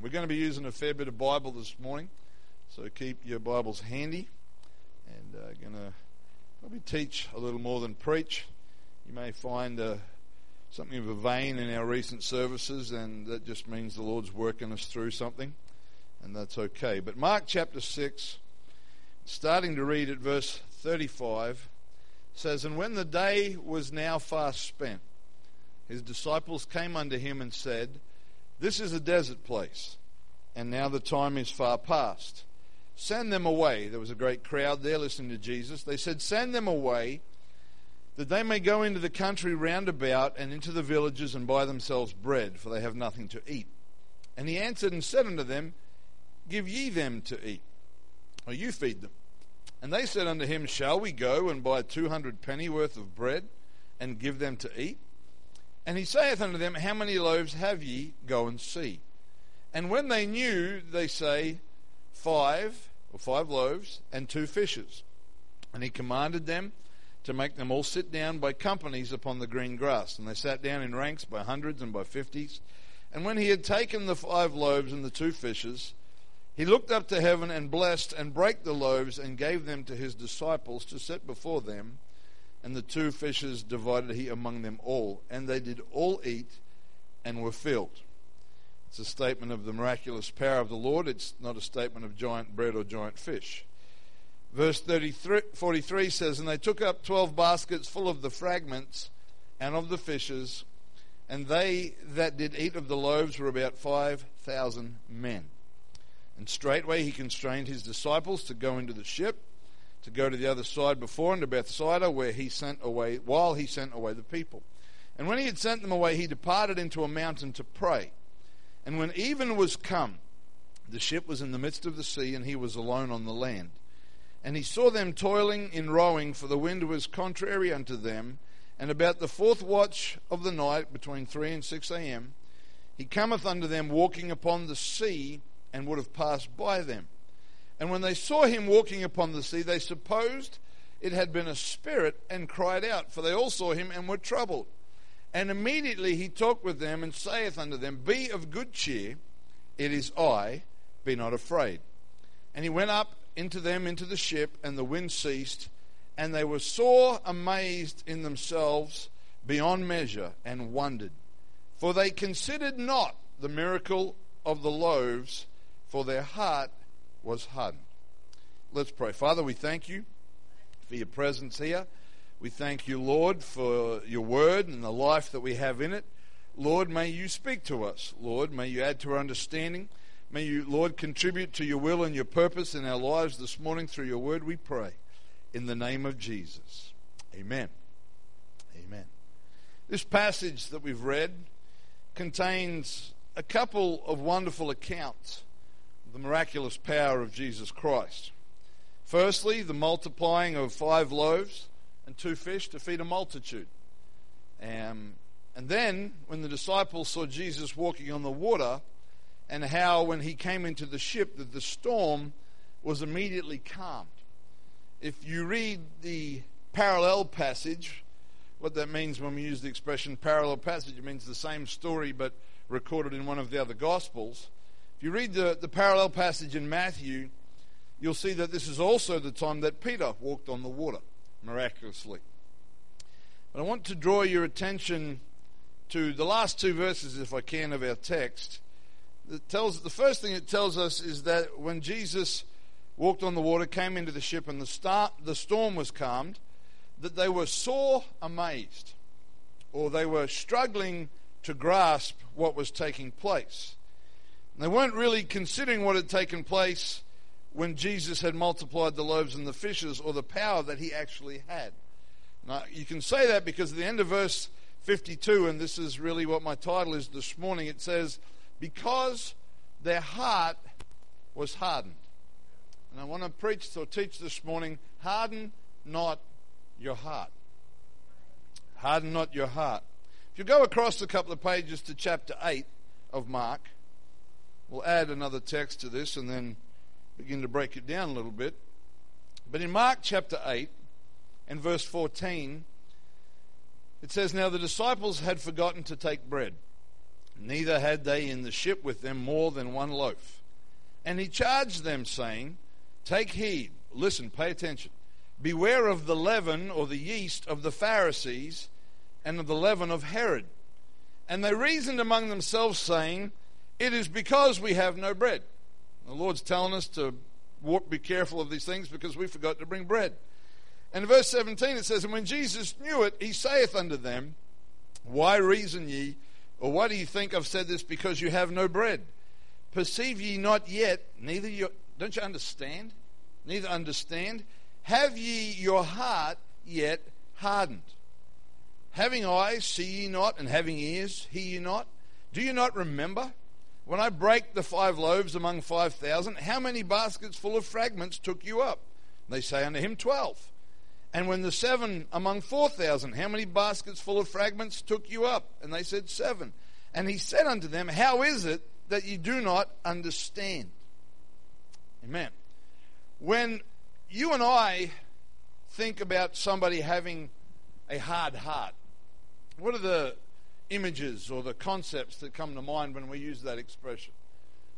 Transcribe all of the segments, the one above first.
We're going to be using a fair bit of Bible this morning, so keep your Bibles handy, and going to probably teach a little more than preach. You may find something of a vein in our recent services, and that just means the Lord's working us through something, and that's okay. But Mark chapter 6, starting to read at verse 35, says, "And when the day was now fast spent, his disciples came unto him and said, This is a desert place, and now the time is far past. Send them away." There was a great crowd there listening to Jesus. They said, "Send them away, that they may go into the country round about and into the villages and buy themselves bread, for they have nothing to eat." And he answered and said unto them, "Give ye them to eat, or you feed them." And they said unto him, "Shall we go and buy 200 penny worth of bread, and give them to eat?" And he saith unto them, "How many loaves have ye? Go and see." And when they knew, they say, Five loaves and 2 fishes. And he commanded them to make them all sit down by companies upon the green grass. And they sat down in ranks by hundreds and by 50s. And when he had taken the 5 loaves and the 2 fishes, he looked up to heaven and blessed and brake the loaves and gave them to his disciples to set before them. And the 2 fishes divided he among them all, and they did all eat and were filled. It's a statement of the miraculous power of the Lord. It's not a statement of giant bread or giant fish. Verse 43 says, "And they took up 12 baskets full of the fragments and of the fishes, and they that did eat of the loaves were about 5,000 men. And straightway he constrained his disciples to go into the ship, to go to the other side before unto Bethsaida, while he sent away the people. And when he had sent them away, he departed into a mountain to pray. And when even was come, the ship was in the midst of the sea, and he was alone on the land. And he saw them toiling in rowing, for the wind was contrary unto them. And about the 4th watch of the night, between 3 and 6 a.m., he cometh unto them walking upon the sea, and would have passed by them. And when they saw him walking upon the sea, they supposed it had been a spirit, and cried out, for they all saw him and were troubled. And immediately he talked with them, and saith unto them, Be of good cheer, it is I, be not afraid. And he went up into them into the ship, and the wind ceased, and they were sore amazed in themselves beyond measure, and wondered. For they considered not the miracle of the loaves, for their heart was hardened." Let's pray. Father, we thank you for your presence here. We thank you, Lord, for your word and the life that we have in it. Lord, may you speak to us. Lord, may you add to our understanding. May you, Lord, contribute to your will and your purpose in our lives this morning through your word, we pray. In the name of Jesus. Amen. Amen. This passage that we've read contains a couple of wonderful accounts the miraculous power of Jesus Christ. Firstly, the multiplying of 5 loaves and 2 fish to feed a multitude. And then, when the disciples saw Jesus walking on the water, and how when he came into the ship that the storm was immediately calmed. If you read the parallel passage, what that means when we use the expression parallel passage, it means the same story but recorded in one of the other Gospels. If you read the parallel passage in Matthew, you'll see that this is also the time that Peter walked on the water, miraculously. But I want to draw your attention to the last 2 verses, if I can, of our text. The first thing it tells us is that when Jesus walked on the water, came into the ship, and the storm was calmed, that they were sore amazed, or they were struggling to grasp what was taking place. They weren't really considering what had taken place when Jesus had multiplied the loaves and the fishes, or the power that he actually had. Now, you can say that because at the end of verse 52, and this is really what my title is this morning, it says, "Because their heart was hardened." And I want to preach or teach this morning, harden not your heart. Harden not your heart. If you go across a couple of pages to chapter 8 of Mark, we'll add another text to this and then begin to break it down a little bit. But in Mark chapter 8 and verse 14, it says, "Now the disciples had forgotten to take bread." neither had they in the ship with them more than one loaf. And he charged them, saying, Take heed, listen, pay attention, beware of the leaven or the yeast of the Pharisees and of the leaven of Herod. And they reasoned among themselves, saying, It is because we have no bread. The Lord's telling us to be careful of these things because we forgot to bring bread. And in verse 17 it says, And when Jesus knew it, he saith unto them, Why reason ye, or why do ye think I've said this because you have no bread? Perceive ye not yet, don't you understand? Neither understand. Have ye your heart yet hardened? Having eyes, see ye not, and having ears, hear ye not? Do you not remember? When I brake the 5 loaves among 5,000, how many baskets full of fragments took you up? They say unto him, 12. And when the 7 among 4,000, how many baskets full of fragments took you up? And they said, 7. And he said unto them, How is it that ye do not understand? Amen. When you and I think about somebody having a hard heart, what are the images or the concepts that come to mind when we use that expression?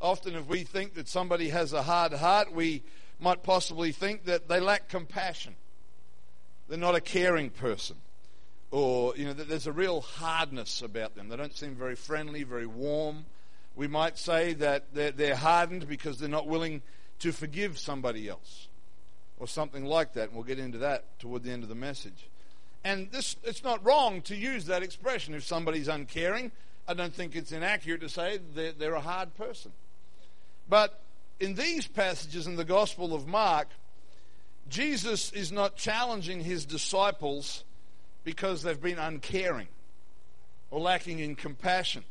Often if we think that somebody has a hard heart, we might possibly think that they lack compassion. They're not a caring person. Or, that there's a real hardness about them. They don't seem very friendly, very warm. We might say that they're hardened because they're not willing to forgive somebody else. Or something like that. And we'll get into that toward the end of the message. And this, it's not wrong to use that expression. If somebody's uncaring, I don't think it's inaccurate to say they're a hard person. But in these passages in the Gospel of Mark, Jesus is not challenging his disciples because they've been uncaring or lacking in compassion.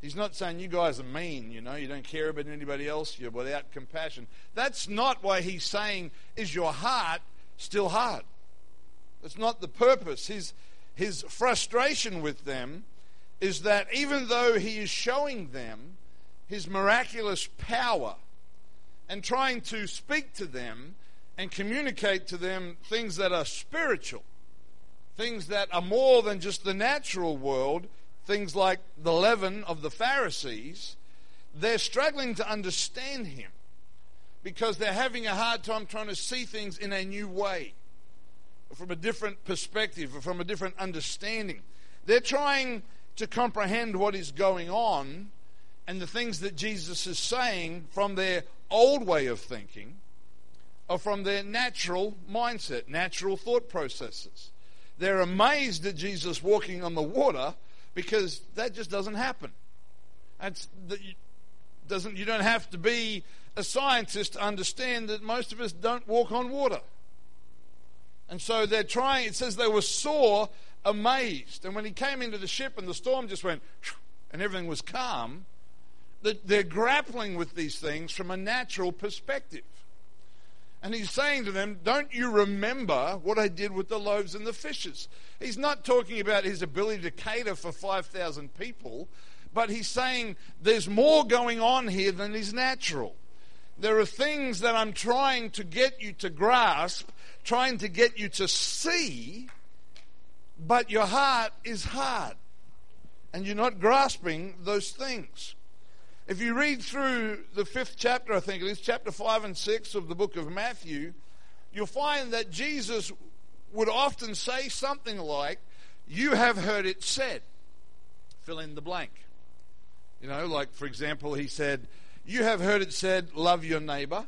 He's not saying, you guys are mean, you don't care about anybody else, you're without compassion. That's not why he's saying, is your heart still hard? That's not the purpose. His frustration with them is that even though he is showing them his miraculous power and trying to speak to them and communicate to them things that are spiritual, things that are more than just the natural world, things like the leaven of the Pharisees, they're struggling to understand him because they're having a hard time trying to see things in a new way, from a different perspective, or from a different understanding. They're trying to comprehend what is going on and the things that Jesus is saying from their old way of thinking, or from their natural mindset, natural thought processes. They're amazed at Jesus walking on the water because that just doesn't happen. You don't have to be a scientist to understand that most of us don't walk on water. And so they're trying, it says they were sore amazed. And when he came into the ship and the storm just went, and everything was calm, they're grappling with these things from a natural perspective. And he's saying to them, don't you remember what I did with the loaves and the fishes? He's not talking about his ability to cater for 5,000 people, but he's saying there's more going on here than is natural. There are things that I'm trying to get you to grasp, trying to get you to see, but your heart is hard, and you're not grasping those things. If you read through the 5th chapter, I think it is, chapter 5 and 6 of the book of Matthew, you'll find that Jesus would often say something like, you have heard it said, fill in the blank. Like for example, he said, you have heard it said, love your neighbor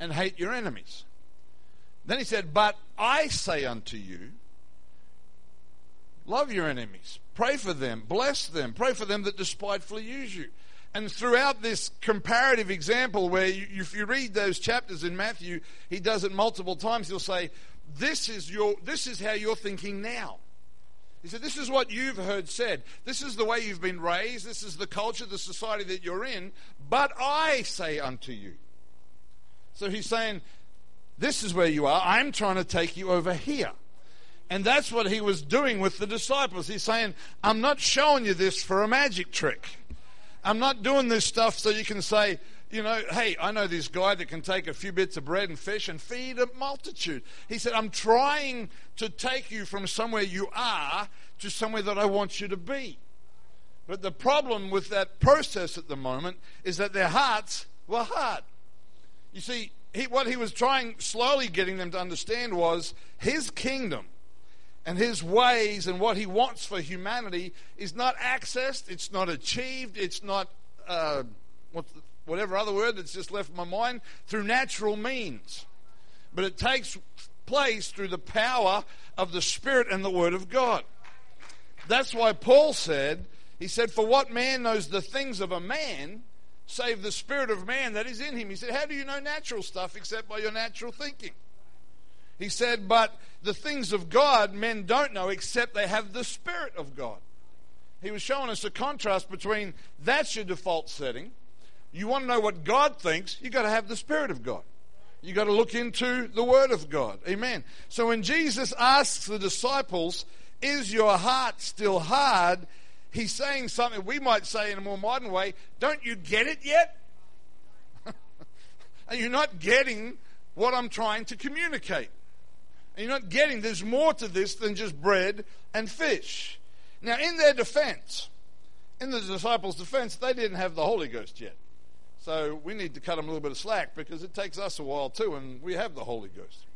and hate your enemies. Then he said, but I say unto you, love your enemies, pray for them, bless them, pray for them that despitefully use you. And throughout this comparative example where if you read those chapters in Matthew, he does it multiple times. He'll say, this is how you're thinking now. He said, this is what you've heard said. This is the way you've been raised. This is the culture, the society that you're in. But I say unto you. So he's saying, this is where you are. I'm trying to take you over here. And that's what he was doing with the disciples. He's saying, I'm not showing you this for a magic trick. I'm not doing this stuff so you can say, hey, I know this guy that can take a few bits of bread and fish and feed a multitude. He said, I'm trying to take you from somewhere you are to somewhere that I want you to be. But the problem with that process at the moment is that their hearts were hard. You see, what he was trying, slowly getting them to understand, was his kingdom and his ways and what he wants for humanity is not accessed, it's not achieved, it's not whatever other word that's just left my mind, through natural means. But it takes place through the power of the Spirit and the Word of God. That's why Paul said, he said, for what man knows the things of a man save the spirit of man that is in him? He said, how do you know natural stuff except by your natural thinking? He said, but the things of God men don't know except they have the Spirit of God. He was showing us a contrast between that's your default setting. You want to know what God thinks, you've got to have the Spirit of God. You've got to look into the Word of God. Amen. So when Jesus asks the disciples, is your heart still hard? He's saying something we might say in a more modern way, don't you get it yet? Are you not getting what I'm trying to communicate? Are you not getting there's more to this than just bread and fish? Now, in the disciples' defense, they didn't have the Holy Ghost yet. So we need to cut them a little bit of slack because it takes us a while too, and we have the Holy Ghost.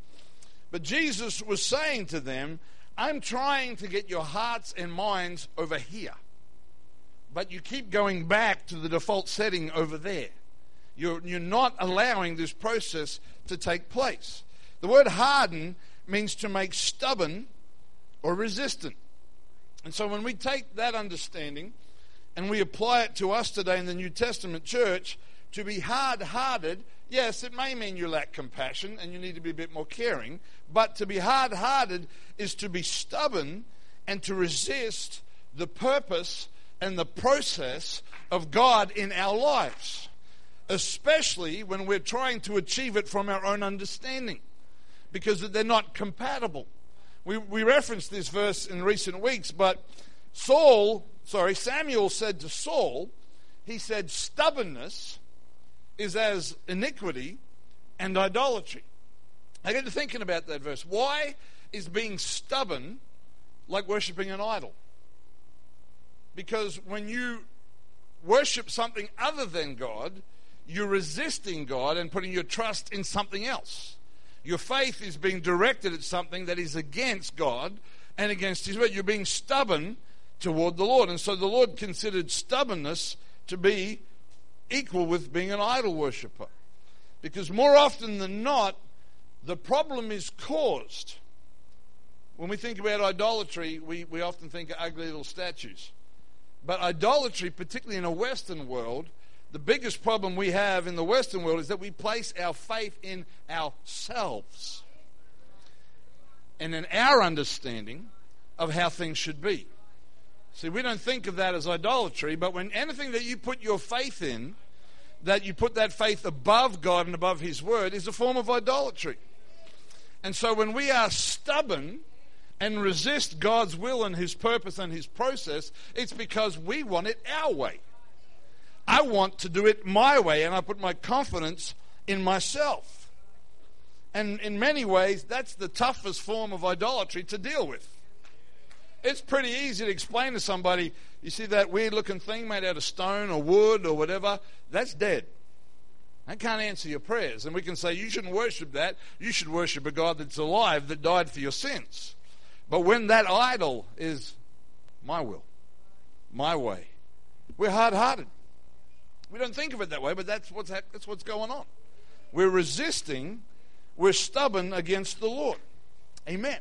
But Jesus was saying to them, I'm trying to get your hearts and minds over here. But you keep going back to the default setting over there. You're not allowing this process to take place. The word harden means to make stubborn or resistant. And so when we take that understanding and we apply it to us today in the New Testament church, to be hard-hearted, yes, it may mean you lack compassion and you need to be a bit more caring, but to be hard-hearted is to be stubborn and to resist the purpose and the process of God in our lives, especially when we're trying to achieve it from our own understanding, because they're not compatible. We referenced this verse in recent weeks, but Samuel said to Saul, he said, stubbornness is as iniquity and idolatry. I get to thinking about that verse. Why is being stubborn like worshiping an idol? Because when you worship something other than God, you're resisting God and putting your trust in something else. Your faith is being directed at something that is against God and against His word. You're being stubborn toward the Lord. And so the Lord considered stubbornness to be equal with being an idol worshiper, because more often than not the problem is caused. When we think about idolatry, we often think of ugly little statues, but idolatry, particularly in a Western world, the biggest problem we have in the Western world is that we place our faith in ourselves and in our understanding of how things should be. See, we don't think of that as idolatry, but when anything that you put your faith in, that you put that faith above God and above His Word, is a form of idolatry. And so when we are stubborn and resist God's will and His purpose and His process, it's because we want it our way. I want to do it my way, and I put my confidence in myself. And in many ways, that's the toughest form of idolatry to deal with. It's pretty easy to explain to somebody, you see that weird-looking thing made out of stone or wood or whatever? That's dead. That can't answer your prayers. And we can say, you shouldn't worship that. You should worship a God that's alive, that died for your sins. But when that idol is my will, my way, we're hard-hearted. We don't think of it that way, but that's what's going on. We're resisting. We're stubborn against the Lord. Amen.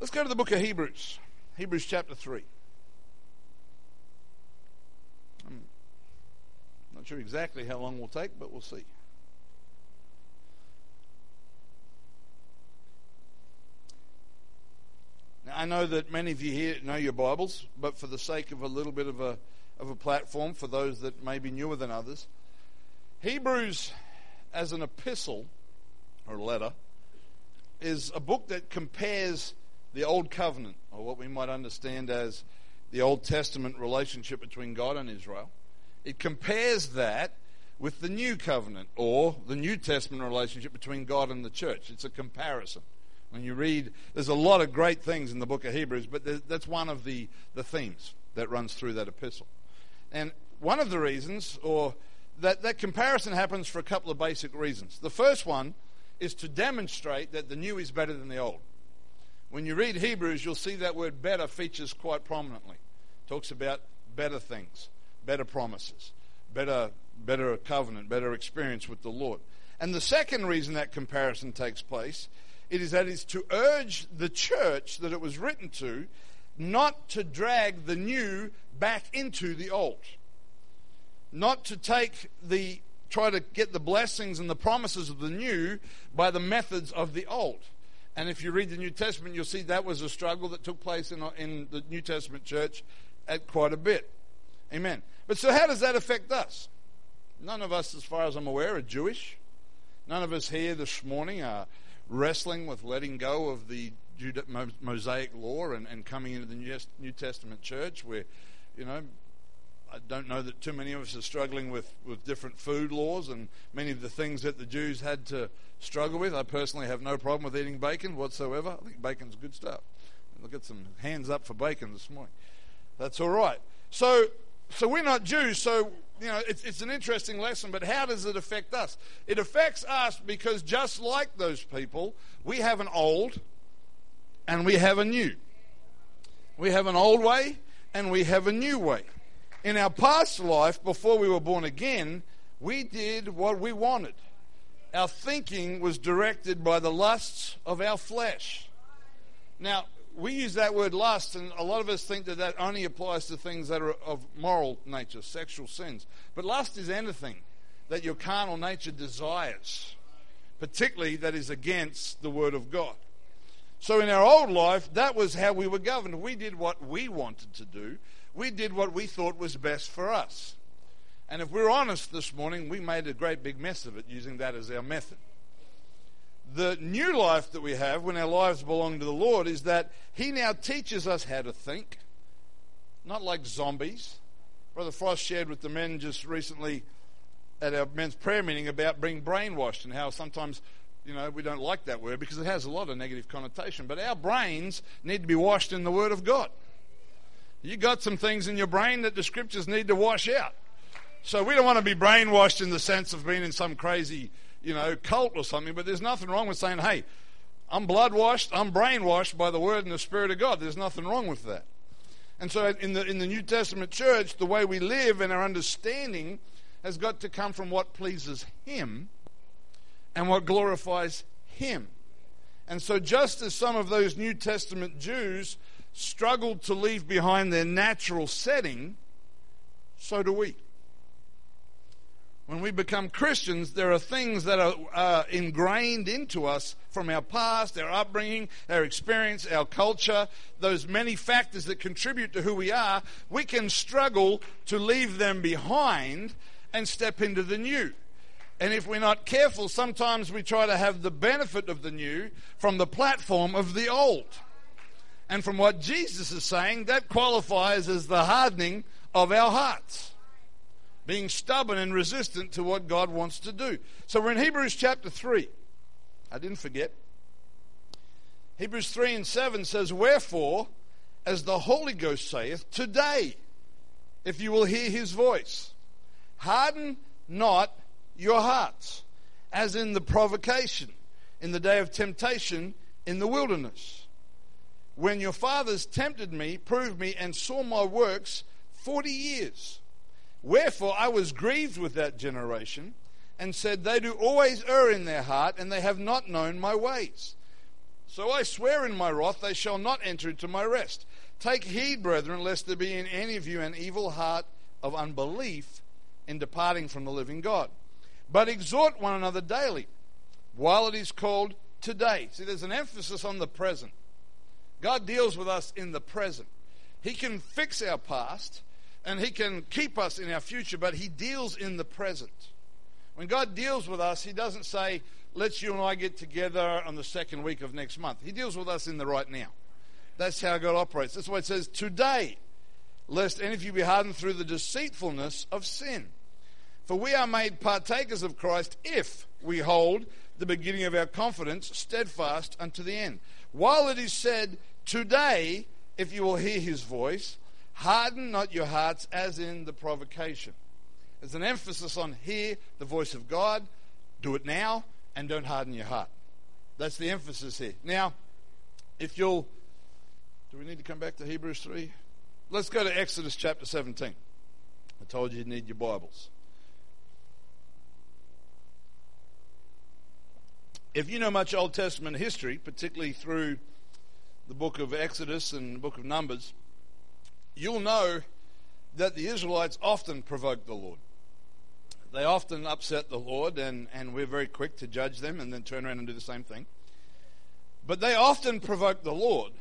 Let's go to the book of Hebrews, Hebrews chapter 3. I'm not sure exactly how long we'll take, but we'll see. Now, I know that many of you here know your Bibles, but for the sake of a little bit of a platform for those that may be newer than others, Hebrews as an epistle or letter is a book that compares the Old Covenant, or what we might understand as the Old Testament relationship between God and Israel. It compares that with the New Covenant, or the New Testament relationship between God and the church. It's a comparison. When you read, there's a lot of great things in the book of Hebrews, but that's one of the themes. that runs through that epistle. And one of the reasons, or that comparison happens for a couple of basic reasons. The first one is to demonstrate that the new is better than the old. When you read Hebrews, you'll see that word better features quite prominently. It talks about better things, better promises, better covenant, better experience with the Lord. And the second reason that comparison takes place, it is to urge the church that it was written to not to drag the new back into the old, not to try to get the blessings and the promises of the new by the methods of the old. And if you read the New Testament, you'll see that was a struggle that took place in the New Testament church at quite a bit. Amen. But so how does that affect us? None of us, as far as I'm aware, are Jewish. None of us here this morning are wrestling with letting go of the Mosaic law and coming into the New Testament church, where, I don't know that too many of us are struggling with different food laws and many of the things that the Jews had to struggle with. I personally have no problem with eating bacon whatsoever. I think bacon's good stuff. We'll get some hands up for bacon this morning. That's all right. So we're not Jews, so it's an interesting lesson, but how does it affect us? It affects us because just like those people, we have an old and we have a new. We have an old way and we have a new way. In our past life, before we were born again, we did what we wanted. Our thinking was directed by the lusts of our flesh. Now, we use that word lust, and a lot of us think that only applies to things that are of moral nature, sexual sins. But lust is anything that your carnal nature desires, particularly that is against the Word of God. So in our old life, that was how we were governed. We did what we wanted to do. We did what we thought was best for us. And if we're honest this morning, we made a great big mess of it using that as our method. The new life that we have when our lives belong to the Lord is that He now teaches us how to think, not like zombies. Brother Frost shared with the men just recently at our men's prayer meeting about being brainwashed and how sometimes, we don't like that word because it has a lot of negative connotation. But our brains need to be washed in the Word of God. You got some things in your brain that the Scriptures need to wash out. So we don't want to be brainwashed in the sense of being in some crazy cult or something, but there's nothing wrong with saying, hey, I'm blood-washed, I'm brainwashed by the Word and the Spirit of God. There's nothing wrong with that. And so in the New Testament church, the way we live and our understanding has got to come from what pleases Him and what glorifies Him. And so just as some of those New Testament Jews struggled to leave behind their natural setting, so do we. When we become Christians, there are things that are ingrained into us from our past, our upbringing, our experience, our culture, those many factors that contribute to who we are. We can struggle to leave them behind and step into the new. And if we're not careful, sometimes we try to have the benefit of the new from the platform of the old. And from what Jesus is saying, that qualifies as the hardening of our hearts, being stubborn and resistant to what God wants to do. So we're in Hebrews chapter 3. I didn't forget. Hebrews 3:7 says, "Wherefore, as the Holy Ghost saith, today, if you will hear His voice, harden not your hearts, as in the provocation, in the day of temptation in the wilderness. When your fathers tempted me, proved me, and saw my works 40 years. Wherefore I was grieved with that generation, and said, They do always err in their heart, and they have not known my ways. So I swear in my wrath, they shall not enter into my rest. Take heed, brethren, lest there be in any of you an evil heart of unbelief in departing from the living God. But exhort one another daily, while it is called today." See, there's an emphasis on the present. God deals with us in the present. He can fix our past, and He can keep us in our future, but He deals in the present. When God deals with us, He doesn't say, let's you and I get together on the second week of next month. He deals with us in the right now. That's how God operates. That's why it says, today, lest any of you be hardened through the deceitfulness of sin. For we are made partakers of Christ if we hold the beginning of our confidence steadfast unto the end. While it is said, today, if you will hear His voice, Harden not your hearts as in the provocation. There's an emphasis on hear the voice of God, do it now, and don't harden your heart. That's the emphasis here. Now, if you'll... Do we need to come back to Hebrews 3? Let's go to Exodus chapter 17. I told you you'd need your Bibles. If you know much Old Testament history, particularly through the book of Exodus and the book of Numbers, you'll know that the Israelites often provoked the Lord. They often upset the Lord, and we're very quick to judge them and then turn around and do the same thing. But they often provoked the Lord.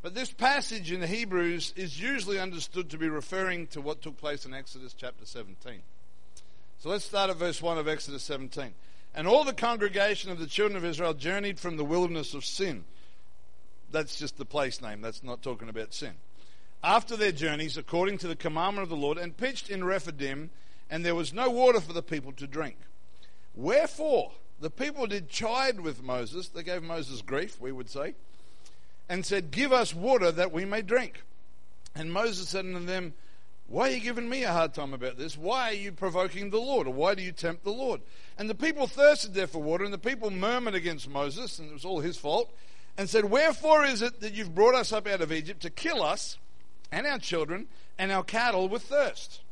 But this passage in Hebrews is usually understood to be referring to what took place in Exodus chapter 17. So let's start at verse 1 of Exodus 17. And all the congregation of the children of Israel journeyed from the wilderness of Sin. That's just the place name. That's not talking about sin. After their journeys, according to the commandment of the Lord, and pitched in Rephidim, and there was no water for the people to drink. Wherefore, the people did chide with Moses. They gave Moses grief, we would say, and said, give us water that we may drink. And Moses said unto them, why are you giving me a hard time about this? Why are you provoking the Lord? Or why do you tempt the Lord? And the people thirsted there for water, and the people murmured against Moses, and it was all his fault, and said, wherefore is it that you've brought us up out of Egypt to kill us and our children and our cattle with thirst?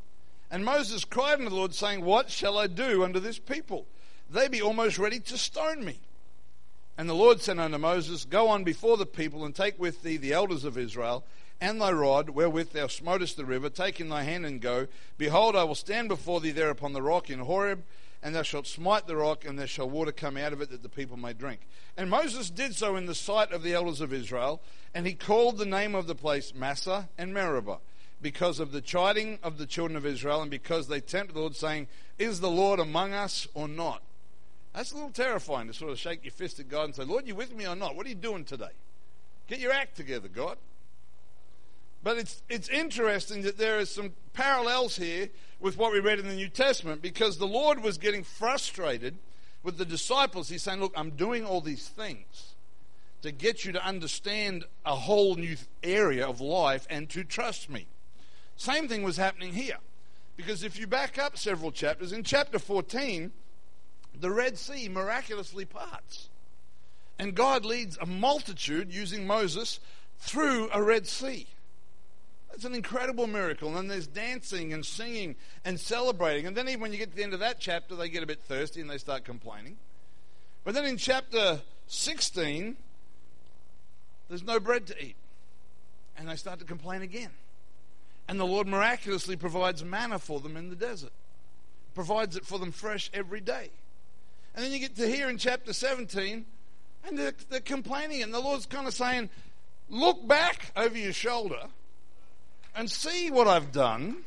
And Moses cried unto the Lord, saying, what shall I do unto this people? They be almost ready to stone me. And the Lord said unto Moses, go on before the people, and take with thee the elders of Israel, and thy rod, wherewith thou smotest the river, take in thy hand and go. Behold, I will stand before thee there upon the rock in Horeb, and thou shalt smite the rock, and there shall water come out of it that the people may drink. And Moses did so in the sight of the elders of Israel, and he called the name of the place Massah and Meribah, because of the chiding of the children of Israel, and because they tempted the Lord, saying, is the Lord among us or not? That's a little terrifying to sort of shake your fist at God and say, Lord, you with me or not? What are you doing today? Get your act together, God. But it's interesting that there is some parallels here with what we read in the New Testament, because the Lord was getting frustrated with the disciples. He's saying, look, I'm doing all these things to get you to understand a whole new area of life and to trust me. Same thing was happening here, because if you back up several chapters, in chapter 14... the Red Sea miraculously parts, and God leads a multitude using Moses through a Red Sea. That's an incredible miracle. And then there's dancing and singing and celebrating. And then even when you get to the end of that chapter, they get a bit thirsty and they start complaining. But then in chapter 16, there's no bread to eat, and they start to complain again. And the Lord miraculously provides manna for them in the desert, provides it for them fresh every day. And then you get to here in chapter 17, and they're complaining, and the Lord's kind of saying, look back over your shoulder and see what I've done.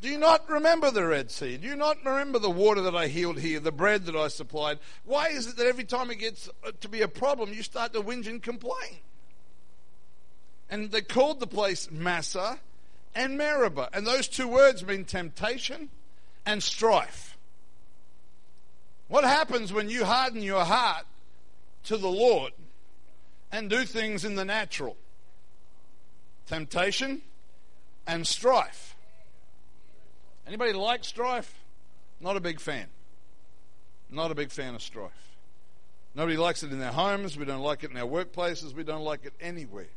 Do you not remember the Red Sea? Do you not remember the water that I healed here, the bread that I supplied? Why is it that every time it gets to be a problem, you start to whinge and complain? And they called the place Massah and Meribah, and those two words mean temptation and strife. What happens when you harden your heart to the Lord and do things in the natural? Temptation and strife. Anybody like strife? Not a big fan. Not a big fan of strife. Nobody likes it in their homes. We don't like it in our workplaces. We don't like it anywhere.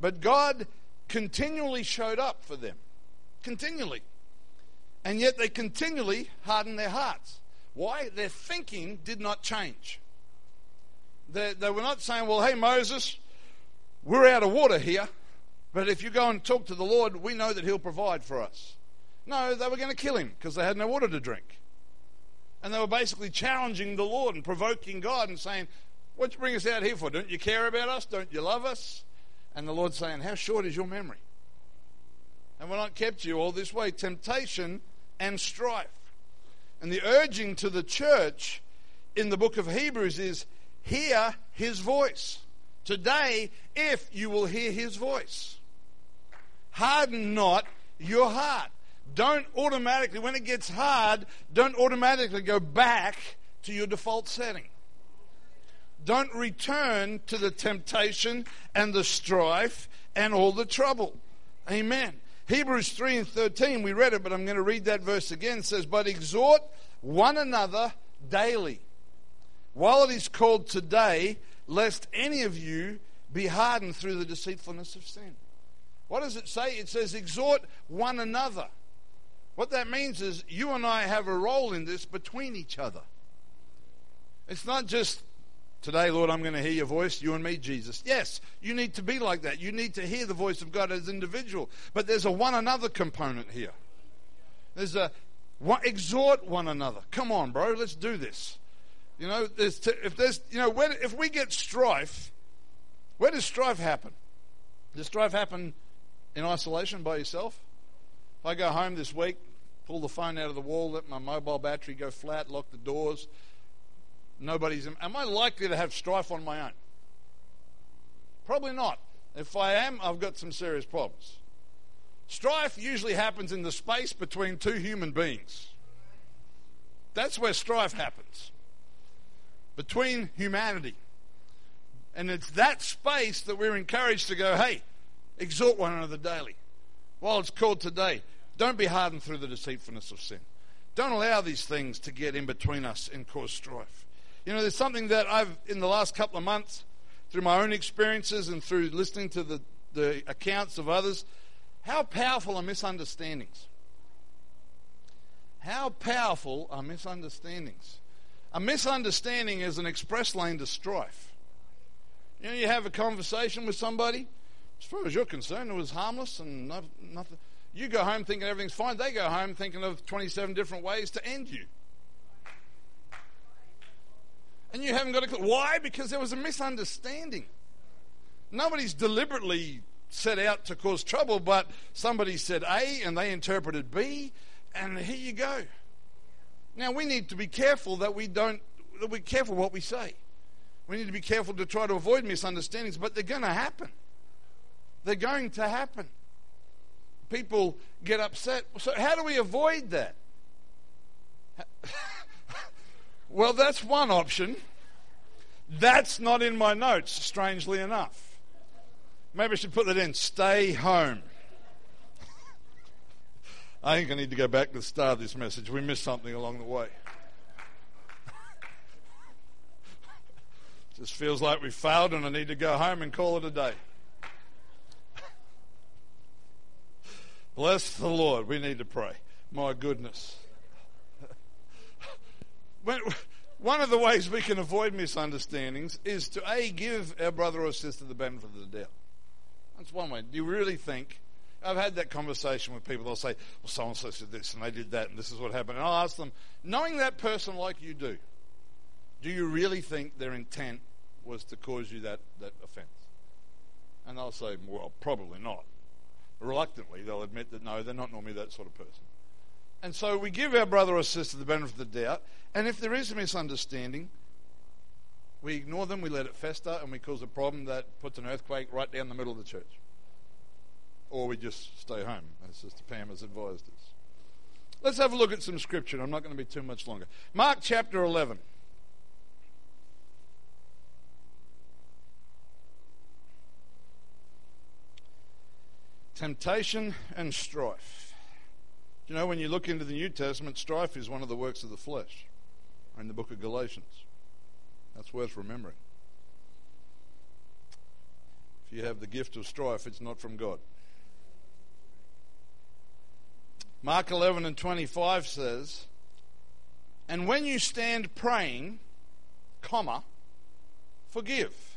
But God continually showed up for them. Continually. And yet they continually hardened their hearts. Why? Their thinking did not change. They were not saying, well, hey, Moses, we're out of water here, but if you go and talk to the Lord, we know that he'll provide for us. No, they were going to kill him because they had no water to drink. And they were basically challenging the Lord and provoking God and saying, what'd you bring us out here for? Don't you care about us? Don't you love us? And the Lord's saying, how short is your memory? And we're not kept you all this way. Temptation and strife. And the urging to the church in the book of Hebrews is, hear his voice. Today, if you will hear his voice. Harden not your heart. Don't automatically, when it gets hard, don't automatically go back to your default setting. Don't return to the temptation and the strife and all the trouble. Amen. Hebrews 3:13, we read it, but I'm going to read that verse again. It says, but exhort one another daily, while it is called today, lest any of you be hardened through the deceitfulness of sin. What does it say? It says exhort one another. What that means is you and I have a role in this between each other. It's not just, today, Lord, I'm going to hear your voice, you and me, Jesus. Yes, you need to be like that. You need to hear the voice of God as an individual. But there's a one another component here. There's a exhort one another. Come on, bro, let's do this. You know, if we get strife, where does strife happen? Does strife happen in isolation by yourself? If I go home this week, pull the phone out of the wall, let my mobile battery go flat, lock the doors, am I likely to have strife on my own? Probably not. If I am, I've got some serious problems. Strife usually happens in the space between two human beings. That's where strife happens. Between humanity. And it's that space that we're encouraged to go, hey, exhort one another daily. While it's called today, don't be hardened through the deceitfulness of sin. Don't allow these things to get in between us and cause strife. You know, there's something that I've, in the last couple of months, through my own experiences and through listening to the accounts of others, how powerful are misunderstandings? A misunderstanding is an express lane to strife. You know, you have a conversation with somebody, as far as you're concerned, it was harmless and nothing. You go home thinking everything's fine. They go home thinking of 27 different ways to end you. And you haven't got a clue. Why? Because there was a misunderstanding. Nobody's deliberately set out to cause trouble, but somebody said A and they interpreted B, and here you go. Now, we need to be careful that we're careful what we say. We need to be careful to try to avoid misunderstandings, but they're going to happen. They're going to happen. People get upset. So how do we avoid that? Well, that's one option. That's not in my notes, strangely enough. Maybe I should put that in. Stay home. I think I need to go back to the start of this message. We missed something along the way. Just feels like we failed and I need to go home and call it a day. Bless the Lord. We need to pray. My goodness. One of the ways we can avoid misunderstandings is to give our brother or sister the benefit of the doubt. That's one way. Do you really think? I've had that conversation with people. They'll say, well, so-and-so said this and they did that and this is what happened. And I'll ask them, knowing that person like you do you really think their intent was to cause you that offense? And they'll say, well, probably not. Reluctantly, they'll admit that no, they're not normally that sort of person. And so we give our brother or sister the benefit of the doubt, and if there is a misunderstanding, we ignore them, we let it fester, and we cause a problem that puts an earthquake right down the middle of the church. Or we just stay home, as Sister Pam has advised us. Let's have a look at some scripture. I'm not going to be too much longer. Mark chapter 11. Temptation and strife. You know, when you look into the New Testament, strife is one of the works of the flesh in the book of Galatians. That's worth remembering. If you have the gift of strife, it's not from God. Mark 11:25 says, and when you stand praying, forgive.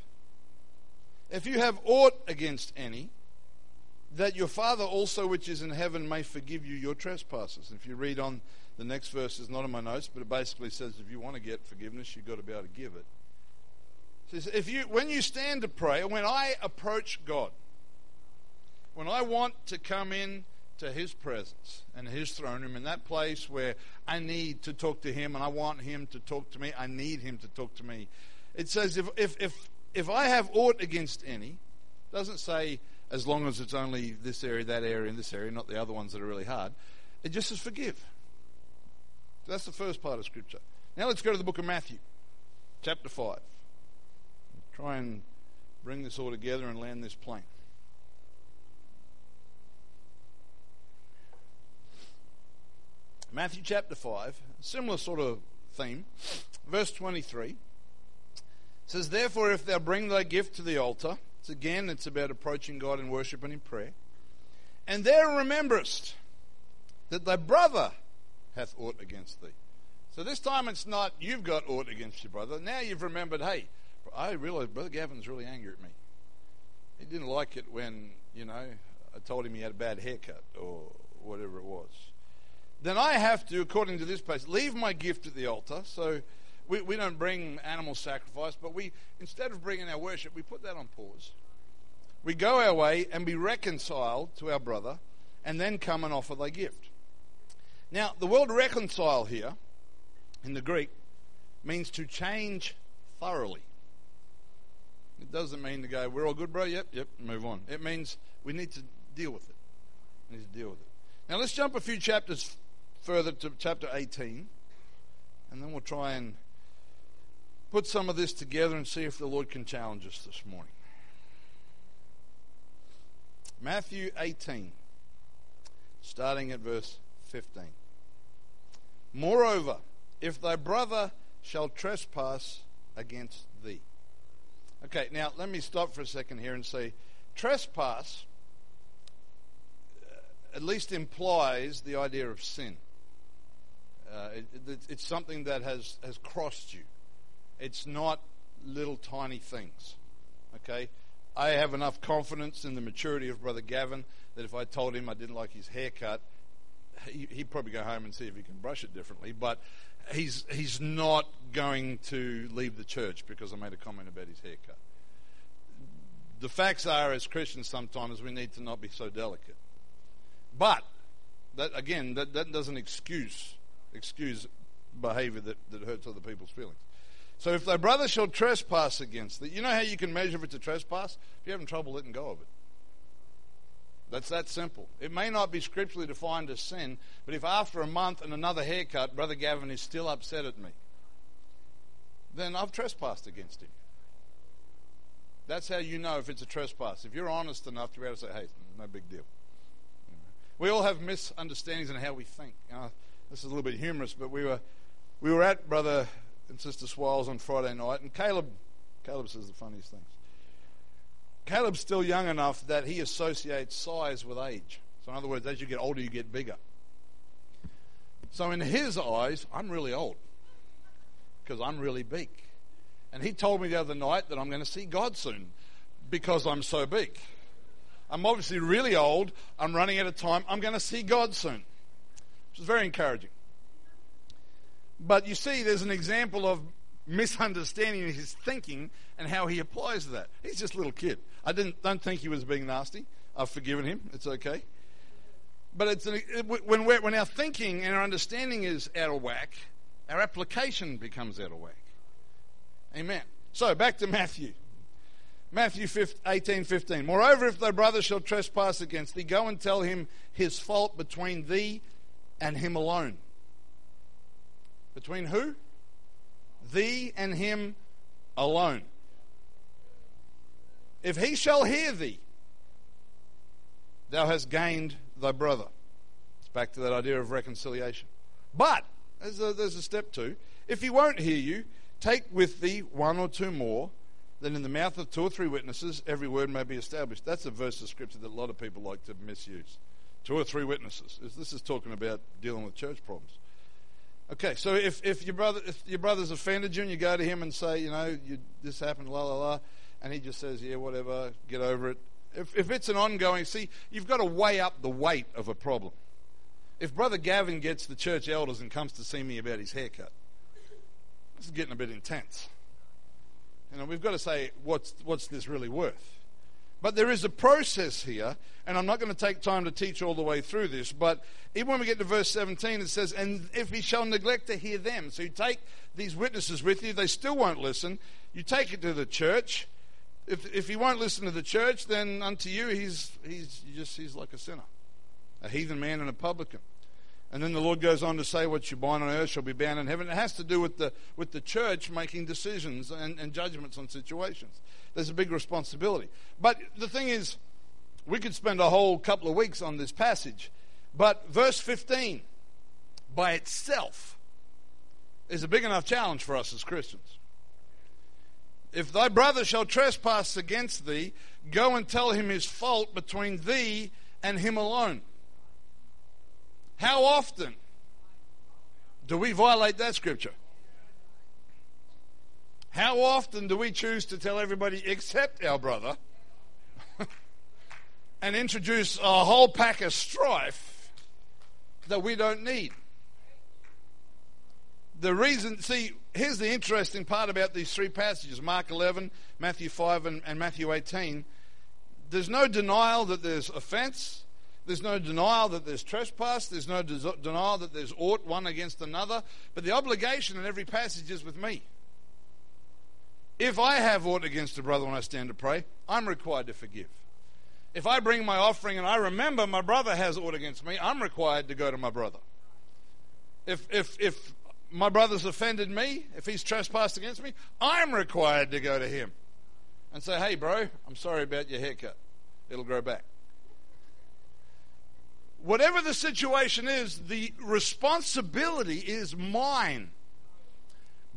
If you have aught against any, that your Father also which is in heaven may forgive you your trespasses. If you read on the next verse, it's not in my notes, but it basically says if you want to get forgiveness, you've got to be able to give it. It says, when you stand to pray, when I approach God, when I want to come in to His presence and His throne room, in that place where I need to talk to Him and I want Him to talk to me, I need Him to talk to me. It says if I have aught against any, it doesn't say as long as it's only this area, that area, and this area, not the other ones that are really hard. It just says forgive. So that's the first part of Scripture. Now let's go to the book of Matthew, chapter 5. Try and bring this all together and land this plane. Matthew chapter 5, similar sort of theme, verse 23, says, "Therefore, if thou bring thy gift to the altar," it's about approaching God in worship and in prayer, "and there rememberest that thy brother hath aught against thee." So this time it's not you've got aught against your brother. Now you've remembered, hey, I realize Brother Gavin's really angry at me. He didn't like it when, I told him he had a bad haircut or whatever it was. Then I have to, according to this passage, leave my gift at the altar. So we don't bring animal sacrifice, but we, instead of bringing our worship, we put that on pause. We go our way and be reconciled to our brother, and then come and offer thy gift. Now, the word reconcile here in the Greek means to change thoroughly. It doesn't mean to go, we're all good, bro, yep, move on. It means we need to deal with it. Now, let's jump a few chapters further to chapter 18, and then we'll try and put some of this together and see if the Lord can challenge us this morning. Matthew 18, starting at verse 15. "Moreover, if thy brother shall trespass against thee." Okay, now let me stop for a second here and say, trespass at least implies the idea of sin. It's something that has crossed you. It's not little tiny things. Okay? I have enough confidence in the maturity of Brother Gavin that if I told him I didn't like his haircut, he'd probably go home and see if he can brush it differently, but he's not going to leave the church because I made a comment about his haircut. The facts are, as Christians sometimes, we need to not be so delicate. But, that doesn't excuse behavior that hurts other people's feelings. "So if thy brother shall trespass against thee," you know how you can measure if it's a trespass? If you're having trouble letting go of it. That's that simple. It may not be scripturally defined as sin, but if after a month and another haircut, Brother Gavin is still upset at me, then I've trespassed against him. That's how you know if it's a trespass. If you're honest enough to be able to say, hey, no big deal. We all have misunderstandings in how we think. This is a little bit humorous, but we were at Brother and Sister Swiles on Friday night, and Caleb says the funniest things. Caleb's still young enough that he associates size with age. So in other words, as you get older, you get bigger. So in his eyes, I'm really old because I'm really big. And he told me the other night that I'm going to see God soon because I'm so big. I'm obviously really old. I'm running out of time. I'm going to see God soon, which is very encouraging. But you see, there's an example of misunderstanding his thinking and how he applies that. He's just a little kid. I don't think he was being nasty. I've forgiven him. It's okay. But when our thinking and our understanding is out of whack, our application becomes out of whack. Amen. So back to Matthew. Matthew 18:15. "Moreover, if thy brother shall trespass against thee, go and tell him his fault between thee and him alone." Between who? Thee and him alone. "If he shall hear thee, thou hast gained thy brother." It's back to that idea of reconciliation. But there's a step two. "If he won't hear you, take with thee one or two more, then in the mouth of two or three witnesses every word may be established." That's a verse of scripture that a lot of people like to misuse. Two or three witnesses. This is talking about dealing with church problems. Okay, so if your brother's offended you and you go to him and say, this happened, la, la, la, and he just says, yeah, whatever, get over it. If it's an ongoing, you've got to weigh up the weight of a problem. If Brother Gavin gets the church elders and comes to see me about his haircut, this is getting a bit intense. We've got to say, what's this really worth? But there is a process here, and I'm not going to take time to teach all the way through this, but even when we get to verse 17, it says, "And if he shall neglect to hear them." So you take these witnesses with you. They still won't listen. You take it to the church. If he won't listen to the church, then unto you he's like a sinner, a heathen man and a publican. And then the Lord goes on to say, "What you bind on earth shall be bound in heaven." It has to do with the church making decisions and judgments on situations. There's a big responsibility. But the thing is, we could spend a whole couple of weeks on this passage. But verse 15, by itself is a big enough challenge for us as Christians. If thy brother shall trespass against thee, go and tell him his fault between thee and him alone. How often do we violate that scripture? How often do we choose to tell everybody except our brother and introduce a whole pack of strife that we don't need? The reason, see, here's the interesting part about these three passages, Mark 11, Matthew 5, and Matthew 18. There's no denial that there's offense. There's no denial that there's trespass. There's no denial that there's ought one against another. But the obligation in every passage is with me. If I have aught against a brother when I stand to pray, I'm required to forgive. If I bring my offering and I remember my brother has aught against me, I'm required to go to my brother. If my brother's offended me, if he's trespassed against me, I'm required to go to him and say, hey bro, I'm sorry about your haircut. It'll grow back. Whatever the situation is, the responsibility is mine.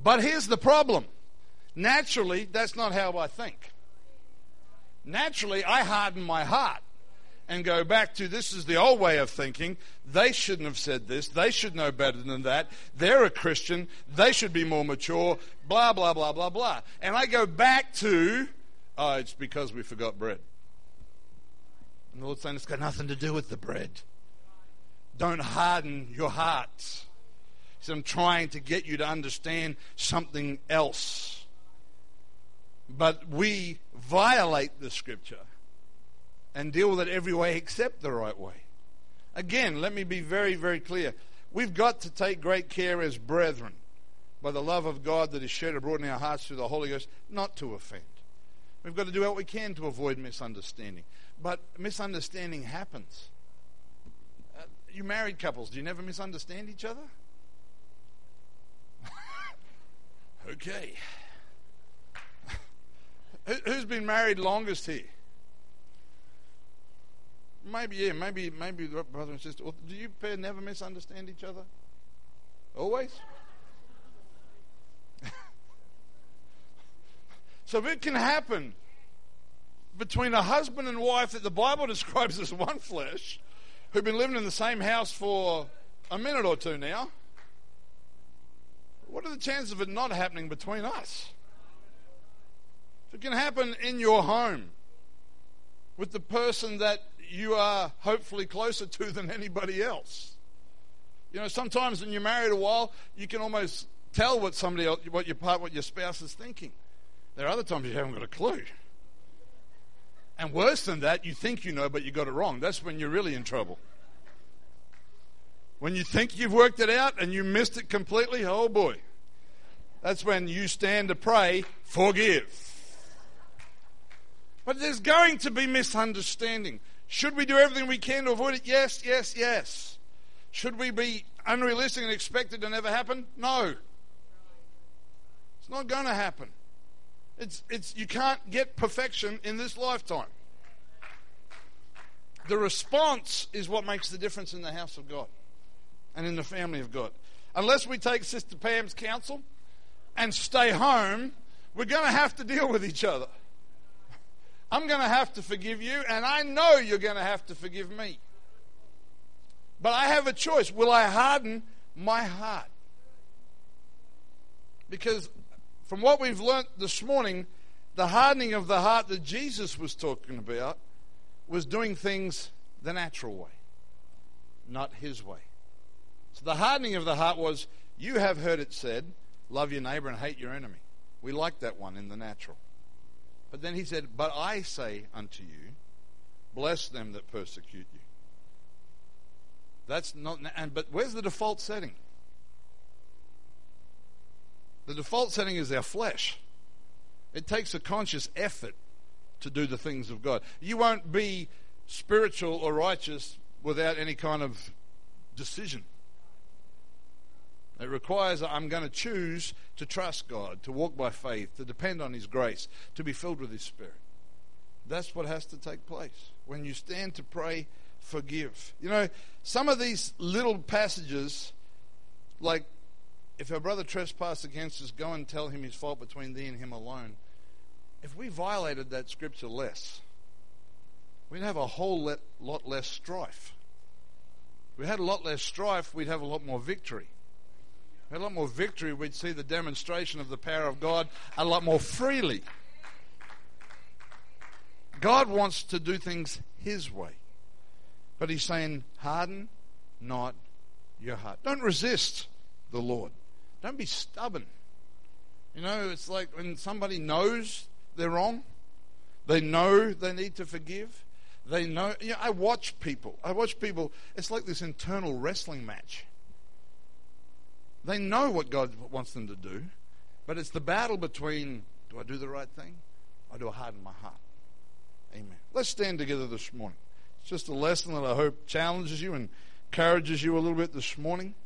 But here's the problem. Naturally, that's not how I think. Naturally, I harden my heart and go back to this is the old way of thinking. They shouldn't have said this. They should know better than that. They're a Christian. They should be more mature. Blah, blah, blah, blah, blah. And I go back to, oh, it's because we forgot bread. And the Lord's saying it's got nothing to do with the bread. Don't harden your heart. So I'm trying to get you to understand something else. But we violate the scripture and deal with it every way except the right way. Again, let me be very, very clear. We've got to take great care as brethren by the love of God that is shed abroad in our hearts through the Holy Ghost not to offend. We've got to do what we can to avoid misunderstanding. But misunderstanding happens. You married couples, do you never misunderstand each other? Okay. Who's been married longest here? Maybe, yeah, maybe brother and sister. Do you pair never misunderstand each other? Always? So it can happen between a husband and wife that the Bible describes as one flesh, who've been living in the same house for a minute or two now. What are the chances of it not happening between us? It can happen in your home with the person that you are hopefully closer to than anybody else. You know, sometimes when you're married a while, you can almost tell what somebody else, what your spouse is thinking. There are other times you haven't got a clue. And worse than that, you think you know, but you got it wrong. That's when you're really in trouble. When you think you've worked it out and you missed it completely, oh boy. That's when you stand to pray, forgive. But there's going to be misunderstanding. Should we do everything we can to avoid it? Yes, yes, yes. Should we be unrealistic and expect it to never happen? No. It's not going to happen. It's you can't get perfection in this lifetime. The response is what makes the difference in the house of God and in the family of God. Unless we take Sister Pam's counsel and stay home, we're going to have to deal with each other. I'm going to have to forgive you, and I know you're going to have to forgive me. But I have a choice. Will I harden my heart? Because from what we've learnt this morning, the hardening of the heart that Jesus was talking about was doing things the natural way, not his way. So the hardening of the heart was, you have heard it said, love your neighbor and hate your enemy. We like that one in the natural. But then he said, but I say unto you, bless them that persecute you. That's not, but where's the default setting? The default setting is our flesh. It takes a conscious effort to do the things of God. You won't be spiritual or righteous without any kind of decision. It requires that I'm going to choose to trust God, to walk by faith, to depend on his grace, to be filled with his Spirit. That's what has to take place. When you stand to pray, forgive. You know, some of these little passages Like, if our brother trespass against us, go and tell him his fault between thee and him alone. If we violated that scripture less, we'd have a whole lot less strife. If we had a lot less strife, we'd have a lot more victory. If we had a lot more victory, we'd see the demonstration of the power of God a lot more freely. God wants to do things His way. But He's saying, harden not your heart. Don't resist the Lord. Don't be stubborn. You know, it's like when somebody knows they're wrong, they know they need to forgive, they know. You know, I watch people, it's like this internal wrestling match. They know what God wants them to do, but it's the battle between, do I do the right thing or do I harden my heart? Amen. Let's stand together this morning. It's just a lesson that I hope challenges you and encourages you a little bit this morning.